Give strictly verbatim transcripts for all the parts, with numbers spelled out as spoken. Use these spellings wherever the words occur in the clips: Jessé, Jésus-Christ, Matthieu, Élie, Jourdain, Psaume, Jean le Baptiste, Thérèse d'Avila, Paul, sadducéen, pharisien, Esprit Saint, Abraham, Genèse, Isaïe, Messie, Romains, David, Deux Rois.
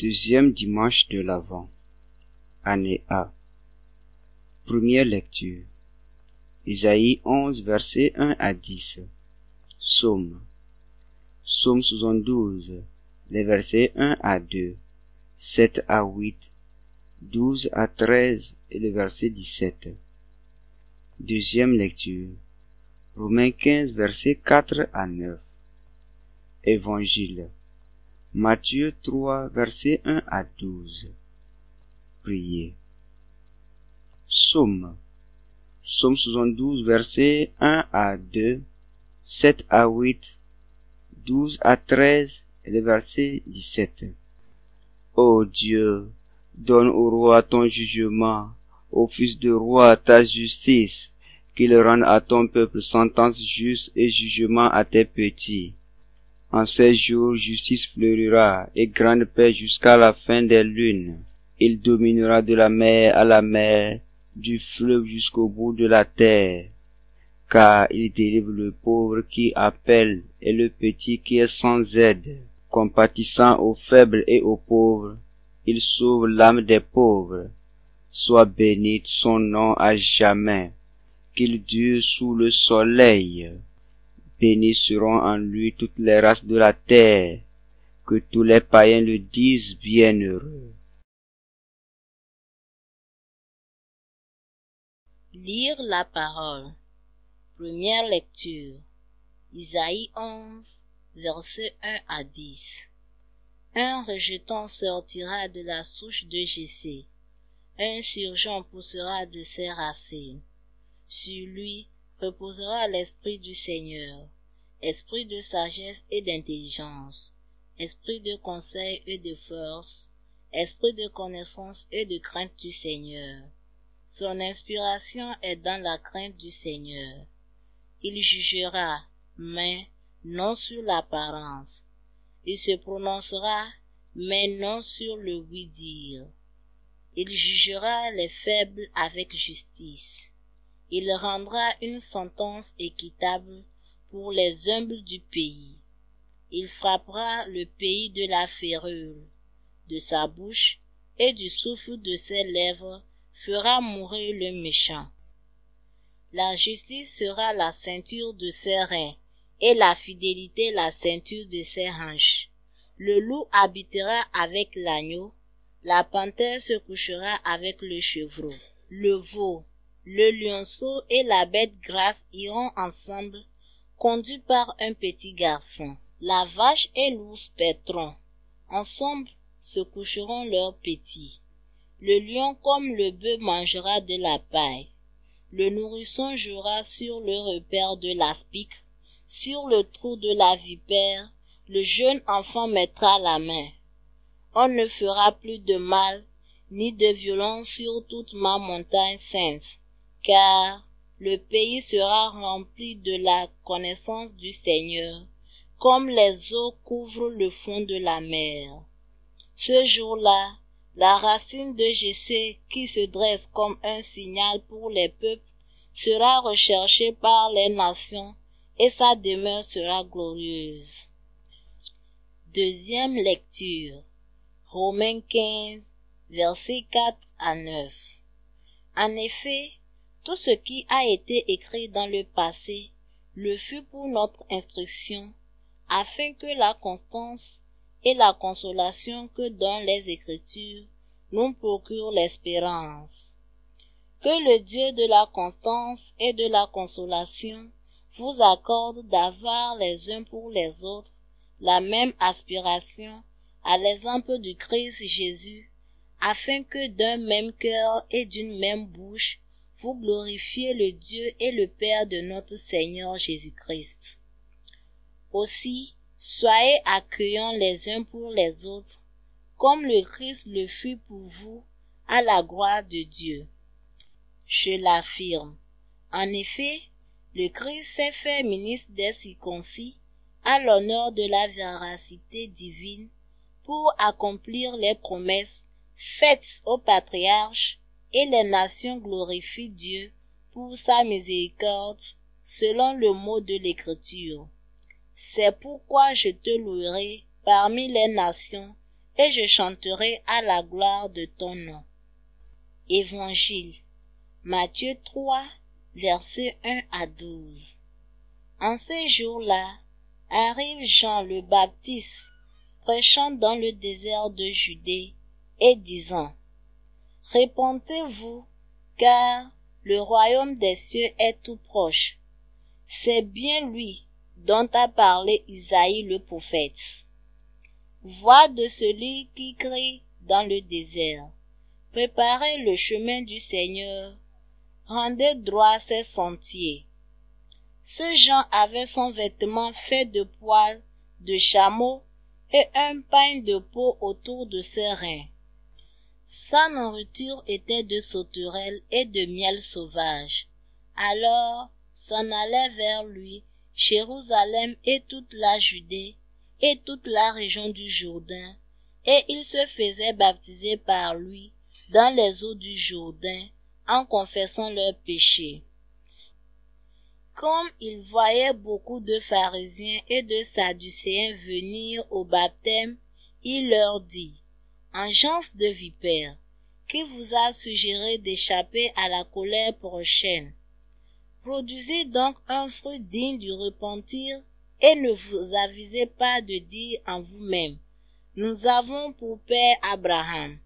Deuxième dimanche de l'Avent, année A. Première lecture. Isaïe onze, versets un à dix. Psaume. Psaume soixante-douze, les versets un à deux, sept à huit, douze à treize et le verset dix-sept. Deuxième lecture. Romains quinze, versets quatre à neuf. Évangile. Matthieu trois, versets un à douze. Priez. Psaume. Psaume soixante-douze, versets un à deux, sept à huit, douze à treize et le verset dix-sept. Ô Dieu, donne au roi ton jugement, au fils de roi ta justice, qu'il rende à ton peuple sentence juste et jugement à tes petits. En ces jours, justice fleurira, et grande paix jusqu'à la fin des lunes. Il dominera de la mer à la mer, du fleuve jusqu'au bout de la terre. Car il délivre le pauvre qui appelle, et le petit qui est sans aide. Compatissant aux faibles et aux pauvres, il sauve l'âme des pauvres. Soit béni son nom à jamais, qu'il dure sous le soleil. Bénis seront en lui toutes les races de la terre, que tous les païens le disent bienheureux. Lire la parole. Première lecture. Isaïe onze, versets un à dix. Un rejeton sortira de la souche de Jessé, un surgeon poussera de ses racines. Sur lui reposera l'esprit du Seigneur, esprit de sagesse et d'intelligence, esprit de conseil et de force, esprit de connaissance et de crainte du Seigneur. Son inspiration est dans la crainte du Seigneur. Il jugera, mais non sur l'apparence. Il se prononcera, mais non sur le oui-dire. Il jugera les faibles avec justice. Il rendra une sentence équitable pour les humbles du pays. Il frappera le pays de la férule, de sa bouche et du souffle de ses lèvres fera mourir le méchant. La justice sera la ceinture de ses reins et la fidélité la ceinture de ses hanches. Le loup habitera avec l'agneau, la panthère se couchera avec le chevreau, le veau, le lionceau et la bête grasse iront ensemble, conduits par un petit garçon. La vache et l'ours paîtront. Ensemble se coucheront leurs petits. Le lion comme le bœuf mangera de la paille. Le nourrisson jouera sur le repaire de l'aspic, sur le trou de la vipère, le jeune enfant mettra la main. On ne fera plus de mal, ni de violence sur toute ma montagne sainte. Car le pays sera rempli de la connaissance du Seigneur, comme les eaux couvrent le fond de la mer. Ce jour-là, la racine de Jessé, qui se dresse comme un signal pour les peuples, sera recherchée par les nations, et sa demeure sera glorieuse. Deuxième lecture. Romains quinze, versets quatre à neuf. En effet, tout ce qui a été écrit dans le passé le fut pour notre instruction, afin que la constance et la consolation que donnent les Écritures nous procurent l'espérance. Que le Dieu de la constance et de la consolation vous accorde d'avoir les uns pour les autres la même aspiration à l'exemple du Christ Jésus, afin que d'un même cœur et d'une même bouche vous glorifiez le Dieu et le Père de notre Seigneur Jésus-Christ. Aussi, soyez accueillants les uns pour les autres, comme le Christ le fut pour vous, à la gloire de Dieu. Je l'affirme. En effet, le Christ s'est fait ministre des circoncis, à l'honneur de la véracité divine, pour accomplir les promesses faites aux patriarches, et les nations glorifient Dieu pour sa miséricorde, selon le mot de l'Écriture. C'est pourquoi je te louerai parmi les nations et je chanterai à la gloire de ton nom. Évangile, Matthieu trois, versets un à douze. En ces jours-là, arrive Jean le Baptiste, prêchant dans le désert de Judée, et disant, « Répentez-vous, car le royaume des cieux est tout proche. C'est bien lui dont a parlé Isaïe le prophète. Voix de celui qui crie dans le désert. Préparez le chemin du Seigneur, rendez droit ses sentiers. » Ce Jean avait son vêtement fait de poils de chameau et un pagne de peau autour de ses reins. Sa nourriture était de sauterelles et de miel sauvage. Alors s'en allait vers lui Jérusalem et toute la Judée et toute la région du Jourdain, et il se faisait baptiser par lui dans les eaux du Jourdain en confessant leurs péchés. Comme il voyait beaucoup de pharisiens et de sadducéens venir au baptême, il leur dit, « Engeance de vipères, qui vous a suggéré d'échapper à la colère prochaine? Produisez donc un fruit digne du repentir et ne vous avisez pas de dire en vous-même, « Nous avons pour père Abraham. »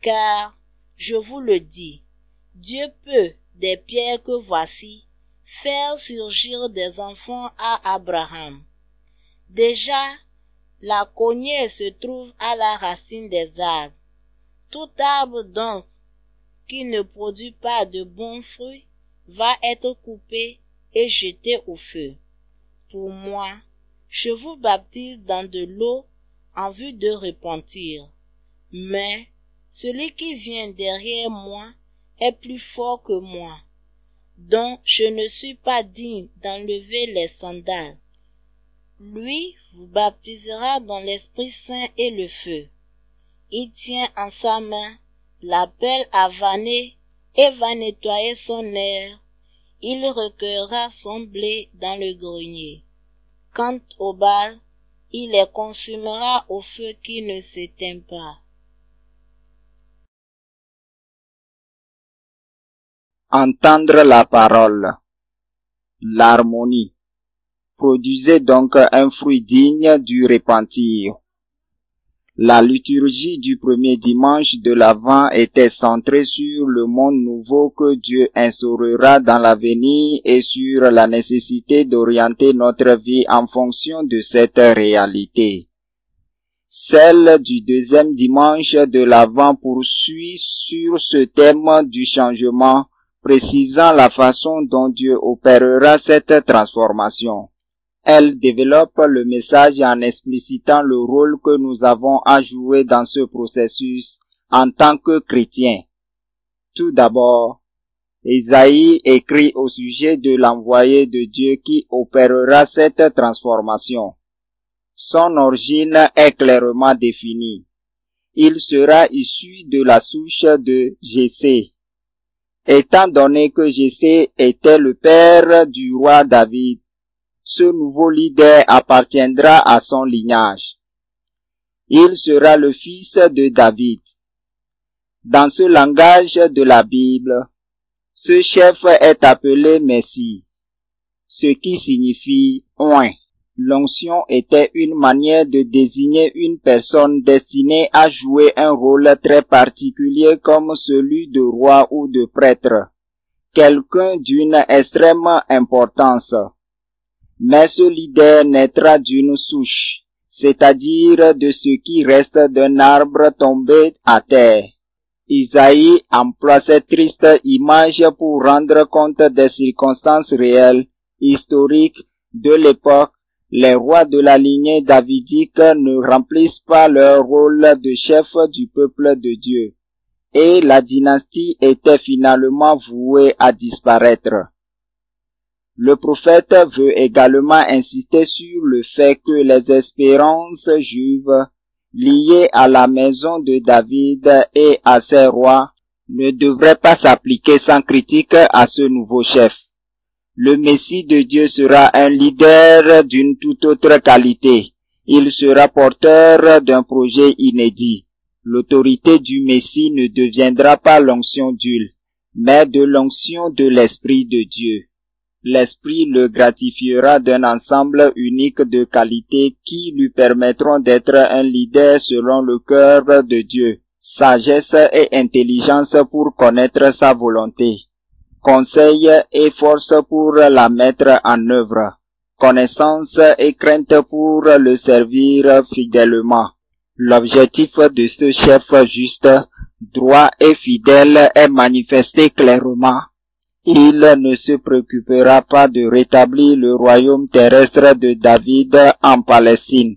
Car, je vous le dis, Dieu peut, des pierres que voici, faire surgir des enfants à Abraham. Déjà, la cognée se trouve à la racine des arbres. Tout arbre donc qui ne produit pas de bons fruits va être coupé et jeté au feu. Pour moi, je vous baptise dans de l'eau en vue de repentir. Mais celui qui vient derrière moi est plus fort que moi, dont je ne suis pas digne d'enlever les sandales. Lui vous baptisera dans l'Esprit Saint et le feu. Il tient en sa main la pelle à vanner et va nettoyer son aire. Il recueillera son blé dans le grenier. Quant aux balles, il les consumera au feu qui ne s'éteint pas. Entendre la parole, l'harmonie. Produisez donc un fruit digne du repentir. La liturgie du premier dimanche de l'Avent était centrée sur le monde nouveau que Dieu instaurera dans l'avenir et sur la nécessité d'orienter notre vie en fonction de cette réalité. Celle du deuxième dimanche de l'Avent poursuit sur ce thème du changement, précisant la façon dont Dieu opérera cette transformation. Elle développe le message en explicitant le rôle que nous avons à jouer dans ce processus en tant que chrétiens. Tout d'abord, Isaïe écrit au sujet de l'envoyé de Dieu qui opérera cette transformation. Son origine est clairement définie. Il sera issu de la souche de Jessé. Étant donné que Jessé était le père du roi David, ce nouveau leader appartiendra à son lignage. Il sera le fils de David. Dans ce langage de la Bible, ce chef est appelé Messie, ce qui signifie « oint ». L'onction était une manière de désigner une personne destinée à jouer un rôle très particulier comme celui de roi ou de prêtre, quelqu'un d'une extrême importance. Mais ce leader naîtra d'une souche, c'est-à-dire de ce qui reste d'un arbre tombé à terre. Isaïe emploie cette triste image pour rendre compte des circonstances réelles, historiques, de l'époque. Les rois de la lignée davidique ne remplissent pas leur rôle de chef du peuple de Dieu, et la dynastie était finalement vouée à disparaître. Le prophète veut également insister sur le fait que les espérances juives liées à la maison de David et à ses rois ne devraient pas s'appliquer sans critique à ce nouveau chef. Le Messie de Dieu sera un leader d'une toute autre qualité, Il sera porteur d'un projet inédit. L'autorité du Messie ne deviendra pas l'onction d'huile, mais de l'onction de l'Esprit de Dieu. L'Esprit le gratifiera d'un ensemble unique de qualités qui lui permettront d'être un leader selon le cœur de Dieu, sagesse et intelligence pour connaître sa volonté, conseil et force pour la mettre en œuvre, connaissance et crainte pour le servir fidèlement. L'objectif de ce chef juste, droit et fidèle est manifesté clairement. Il ne se préoccupera pas de rétablir le royaume terrestre de David en Palestine,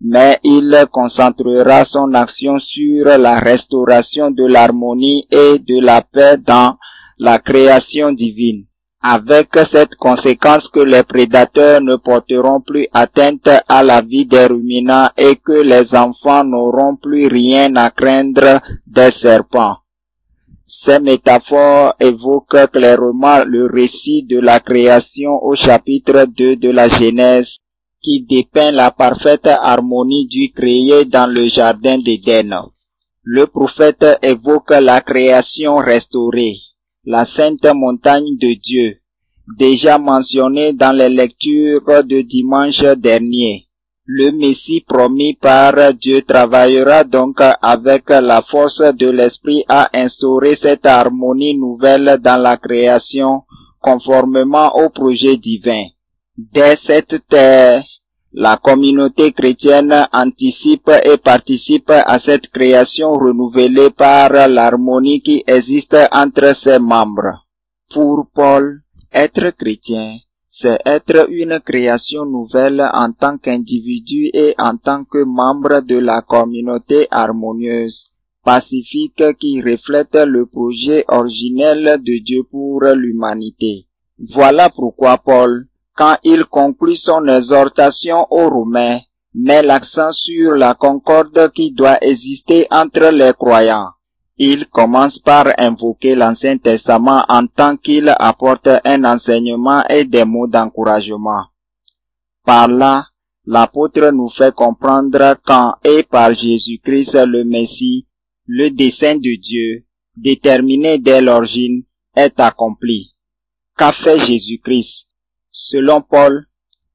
mais il concentrera son action sur la restauration de l'harmonie et de la paix dans la création divine, avec cette conséquence que les prédateurs ne porteront plus atteinte à la vie des ruminants et que les enfants n'auront plus rien à craindre des serpents. Ces métaphores évoquent clairement le récit de la création au chapitre deux de la Genèse, qui dépeint la parfaite harmonie du créé dans le jardin d'Éden. Le prophète évoque la création restaurée, la sainte montagne de Dieu, déjà mentionnée dans les lectures de dimanche dernier. Le Messie promis par Dieu travaillera donc avec la force de l'Esprit à instaurer cette harmonie nouvelle dans la création, conformément au projet divin. Dès cette terre, la communauté chrétienne anticipe et participe à cette création renouvelée par l'harmonie qui existe entre ses membres. Pour Paul, être chrétien, c'est être une création nouvelle en tant qu'individu et en tant que membre de la communauté harmonieuse, pacifique qui reflète le projet originel de Dieu pour l'humanité. Voilà pourquoi Paul, quand il conclut son exhortation aux Romains, met l'accent sur la concorde qui doit exister entre les croyants. Il commence par invoquer l'Ancien Testament en tant qu'il apporte un enseignement et des mots d'encouragement. Par là, l'apôtre nous fait comprendre qu'en et par Jésus-Christ le Messie, le dessein de Dieu, déterminé dès l'origine, est accompli. Qu'a fait Jésus-Christ? Selon Paul,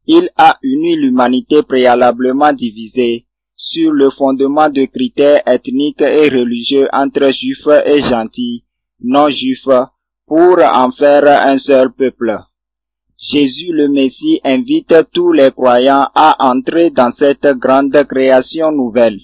il a uni l'humanité préalablement divisée, sur le fondement de critères ethniques et religieux entre juifs et gentils, non-juifs, pour en faire un seul peuple. Jésus le Messie invite tous les croyants à entrer dans cette grande création nouvelle.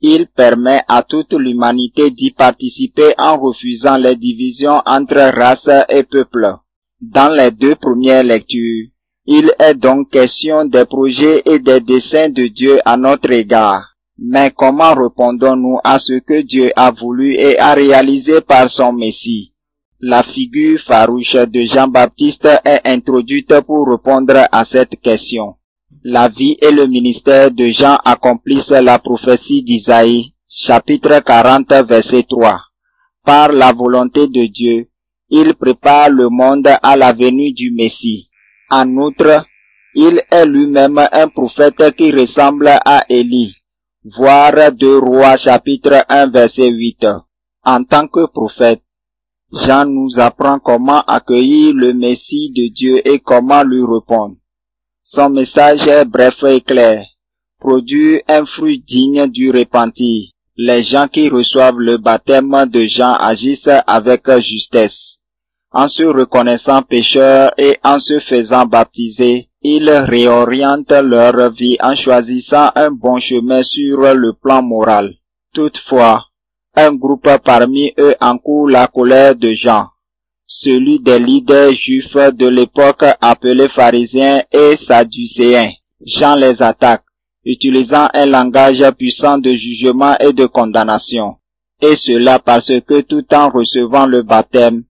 Il permet à toute l'humanité d'y participer en refusant les divisions entre races et peuples. Dans les deux premières lectures, il est donc question des projets et des desseins de Dieu à notre égard. Mais comment répondons-nous à ce que Dieu a voulu et a réalisé par son Messie? La figure farouche de Jean Baptiste est introduite pour répondre à cette question. La vie et le ministère de Jean accomplissent la prophétie d'Isaïe, chapitre quarante, verset trois. Par la volonté de Dieu, il prépare le monde à la venue du Messie. En outre, il est lui-même un prophète qui ressemble à Élie, voir Deux Rois chapitre un verset huit. En tant que prophète, Jean nous apprend comment accueillir le Messie de Dieu et comment lui répondre. Son message est bref et clair, produit un fruit digne du repentir. Les gens qui reçoivent le baptême de Jean agissent avec justesse. En se reconnaissant pécheurs et en se faisant baptiser, ils réorientent leur vie en choisissant un bon chemin sur le plan moral. Toutefois, un groupe parmi eux encourt la colère de Jean, celui des leaders juifs de l'époque appelés pharisiens et sadducéens. Jean les attaque, utilisant un langage puissant de jugement et de condamnation. Et cela parce que tout en recevant le baptême,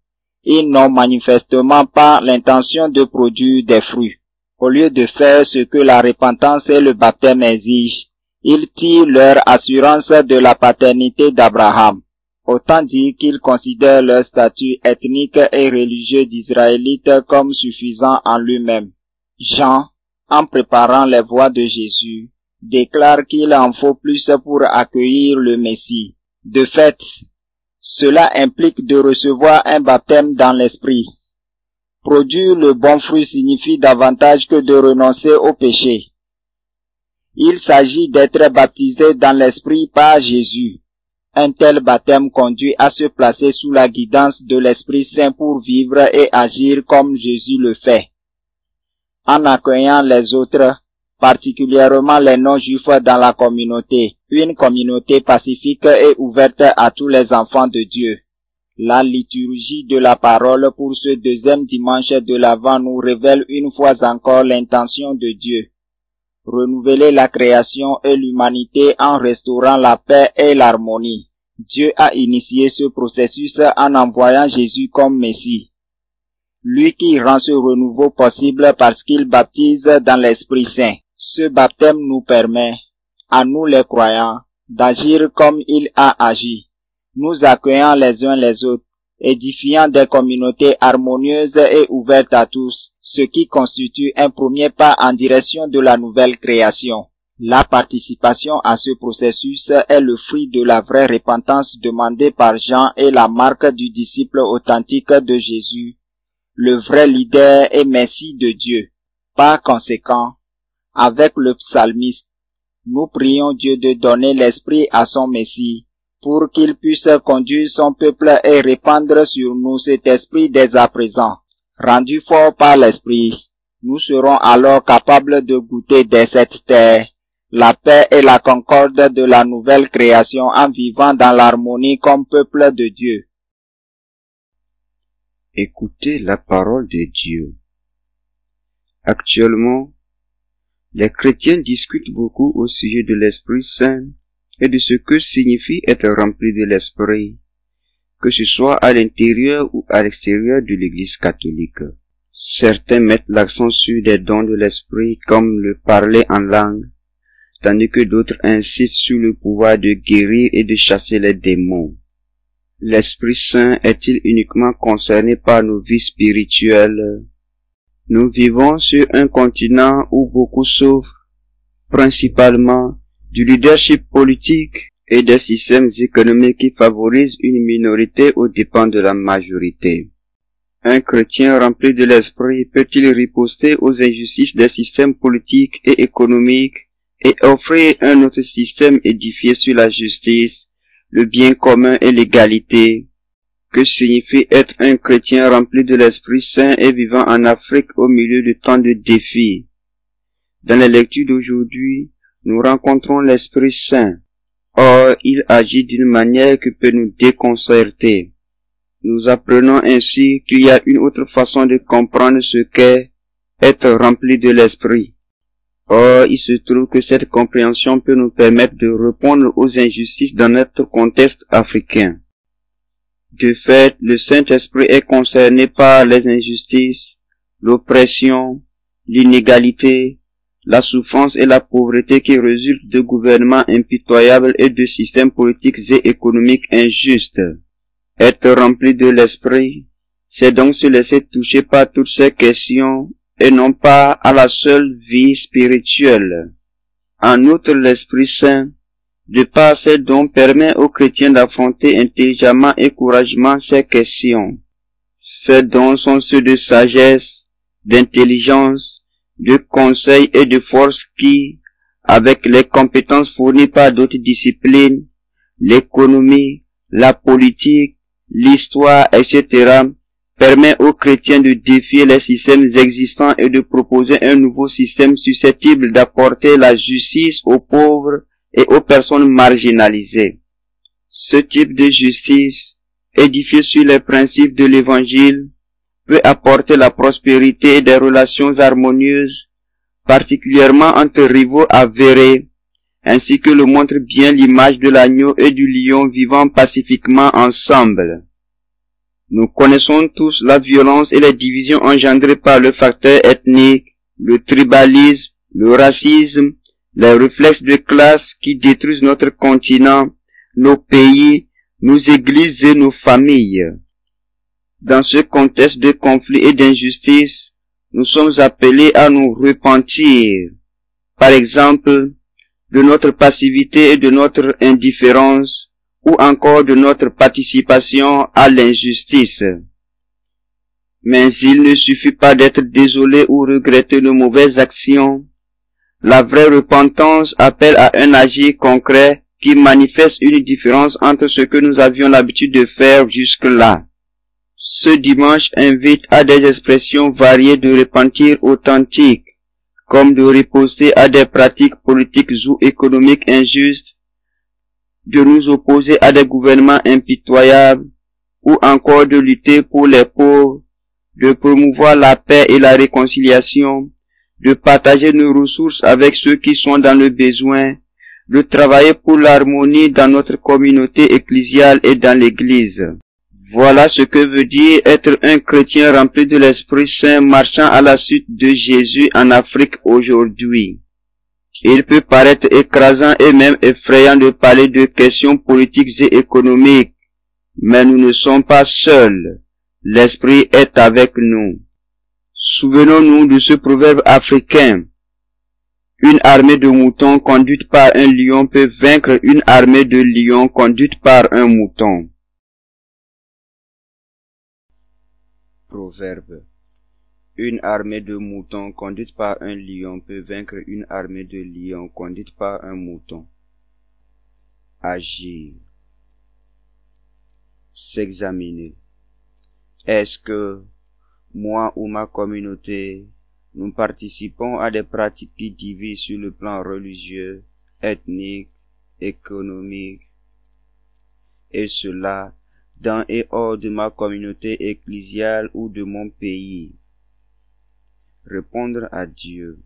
ils n'ont manifestement pas l'intention de produire des fruits. Au lieu de faire ce que la repentance et le baptême exigent, ils tirent leur assurance de la paternité d'Abraham. Autant dire qu'ils considèrent leur statut ethnique et religieux d'Israélites comme suffisant en lui-même. Jean, en préparant les voies de Jésus, déclare qu'il en faut plus pour accueillir le Messie. De fait, cela implique de recevoir un baptême dans l'esprit. Produire le bon fruit signifie davantage que de renoncer au péché. Il s'agit d'être baptisé dans l'esprit par Jésus. Un tel baptême conduit à se placer sous la guidance de l'Esprit Saint pour vivre et agir comme Jésus le fait. En accueillant les autres, particulièrement les non-juifs dans la communauté, une communauté pacifique et ouverte à tous les enfants de Dieu. La liturgie de la parole pour ce deuxième dimanche de l'Avent nous révèle une fois encore l'intention de Dieu. Renouveler la création et l'humanité en restaurant la paix et l'harmonie. Dieu a initié ce processus en envoyant Jésus comme Messie. Lui qui rend ce renouveau possible parce qu'il baptise dans l'Esprit Saint. Ce baptême nous permet, à nous les croyants, d'agir comme il a agi, nous accueillant les uns les autres, édifiant des communautés harmonieuses et ouvertes à tous, ce qui constitue un premier pas en direction de la nouvelle création. La participation à ce processus est le fruit de la vraie repentance demandée par Jean et la marque du disciple authentique de Jésus, le vrai leader et messie de Dieu. Par conséquent, avec le psalmiste, nous prions Dieu de donner l'esprit à son messie, pour qu'il puisse conduire son peuple et répandre sur nous cet esprit dès à présent. Rendus forts par l'esprit, nous serons alors capables de goûter dès cette terre la paix et la concorde de la nouvelle création en vivant dans l'harmonie comme peuple de Dieu. Écoutez la parole de Dieu. Actuellement, les chrétiens discutent beaucoup au sujet de l'Esprit Saint et de ce que signifie être rempli de l'Esprit, que ce soit à l'intérieur ou à l'extérieur de l'Église catholique. Certains mettent l'accent sur des dons de l'Esprit comme le parler en langue, tandis que d'autres insistent sur le pouvoir de guérir et de chasser les démons. L'Esprit Saint est-il uniquement concerné par nos vies spirituelles? Nous vivons sur un continent où beaucoup souffrent, principalement du leadership politique et des systèmes économiques qui favorisent une minorité aux dépens de la majorité. Un chrétien rempli de l'esprit peut-il riposter aux injustices des systèmes politiques et économiques et offrir un autre système édifié sur la justice, le bien commun et l'égalité? Que signifie être un chrétien rempli de l'Esprit Saint et vivant en Afrique au milieu de tant de défis? Dans la lecture d'aujourd'hui, nous rencontrons l'Esprit Saint. Or, il agit d'une manière qui peut nous déconcerter. Nous apprenons ainsi qu'il y a une autre façon de comprendre ce qu'est être rempli de l'Esprit. Or, il se trouve que cette compréhension peut nous permettre de répondre aux injustices dans notre contexte africain. De fait, le Saint-Esprit est concerné par les injustices, l'oppression, l'inégalité, la souffrance et la pauvreté qui résultent de gouvernements impitoyables et de systèmes politiques et économiques injustes. Être rempli de l'esprit, c'est donc se laisser toucher par toutes ces questions et non pas à la seule vie spirituelle. En outre, l'Esprit Saint, de par ses dons, permet aux chrétiens d'affronter intelligemment et courageusement ces questions. Ces dons sont ceux de sagesse, d'intelligence, de conseils et de forces qui, avec les compétences fournies par d'autres disciplines, l'économie, la politique, l'histoire, et cetera, permet aux chrétiens de défier les systèmes existants et de proposer un nouveau système susceptible d'apporter la justice aux pauvres et aux personnes marginalisées. Ce type de justice, édifié sur les principes de l'Évangile, peut apporter la prospérité et des relations harmonieuses, particulièrement entre rivaux avérés, ainsi que le montre bien l'image de l'agneau et du lion vivant pacifiquement ensemble. Nous connaissons tous la violence et les divisions engendrées par le facteur ethnique, le tribalisme, le racisme, les réflexes de classe qui détruisent notre continent, nos pays, nos églises et nos familles. Dans ce contexte de conflit et d'injustice, nous sommes appelés à nous repentir. Par exemple, de notre passivité et de notre indifférence, ou encore de notre participation à l'injustice. Mais il ne suffit pas d'être désolé ou regretter nos mauvaises actions. La vraie repentance appelle à un agir concret qui manifeste une différence entre ce que nous avions l'habitude de faire jusque-là. Ce dimanche invite à des expressions variées de repentir authentique, comme de riposter à des pratiques politiques ou économiques injustes, de nous opposer à des gouvernements impitoyables, ou encore de lutter pour les pauvres, de promouvoir la paix et la réconciliation, de partager nos ressources avec ceux qui sont dans le besoin, de travailler pour l'harmonie dans notre communauté ecclésiale et dans l'Église. Voilà ce que veut dire être un chrétien rempli de l'Esprit Saint marchant à la suite de Jésus en Afrique aujourd'hui. Il peut paraître écrasant et même effrayant de parler de questions politiques et économiques, mais nous ne sommes pas seuls. L'Esprit est avec nous. Souvenons-nous de ce proverbe africain. Une armée de moutons conduite par un lion peut vaincre une armée de lions conduite par un mouton. Proverbe. Une armée de moutons conduite par un lion peut vaincre une armée de lions conduite par un mouton. Agir. S'examiner. Est-ce que, moi ou ma communauté, nous participons à des pratiques qui divisent sur le plan religieux, ethnique, économique, et cela dans et hors de ma communauté ecclésiale ou de mon pays? Répondre à Dieu.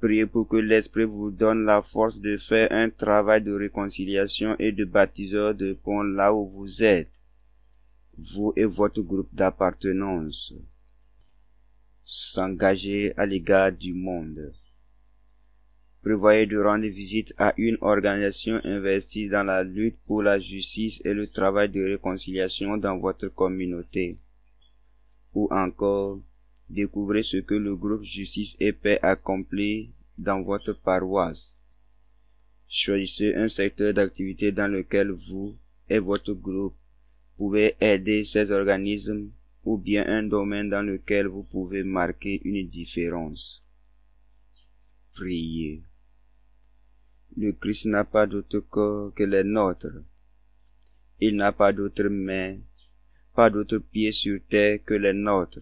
Priez pour que l'Esprit vous donne la force de faire un travail de réconciliation et de baptiseur de pont là où vous êtes, vous et votre groupe d'appartenance. S'engager à l'égard du monde. Prévoyez de rendre visite à une organisation investie dans la lutte pour la justice et le travail de réconciliation dans votre communauté. Ou encore, découvrez ce que le groupe Justice et Paix accomplit dans votre paroisse. Choisissez un secteur d'activité dans lequel vous et votre groupe pouvez aider ces organismes, ou bien un domaine dans lequel vous pouvez marquer une différence. Priez. Le Christ n'a pas d'autre corps que les nôtres. Il n'a pas d'autres mains, pas d'autres pieds sur terre que les nôtres.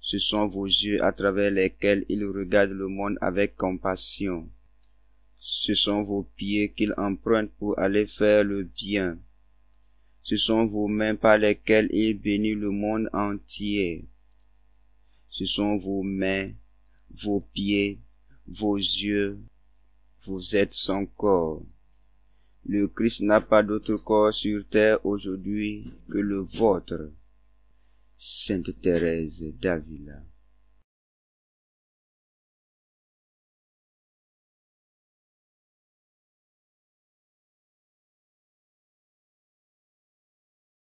Ce sont vos yeux à travers lesquels il regarde le monde avec compassion. Ce sont vos pieds qu'il emprunte pour aller faire le bien. Ce sont vos mains par lesquelles il bénit le monde entier. Ce sont vos mains, vos pieds, vos yeux, vous êtes son corps. Le Christ n'a pas d'autre corps sur terre aujourd'hui que le vôtre. Sainte Thérèse d'Avila.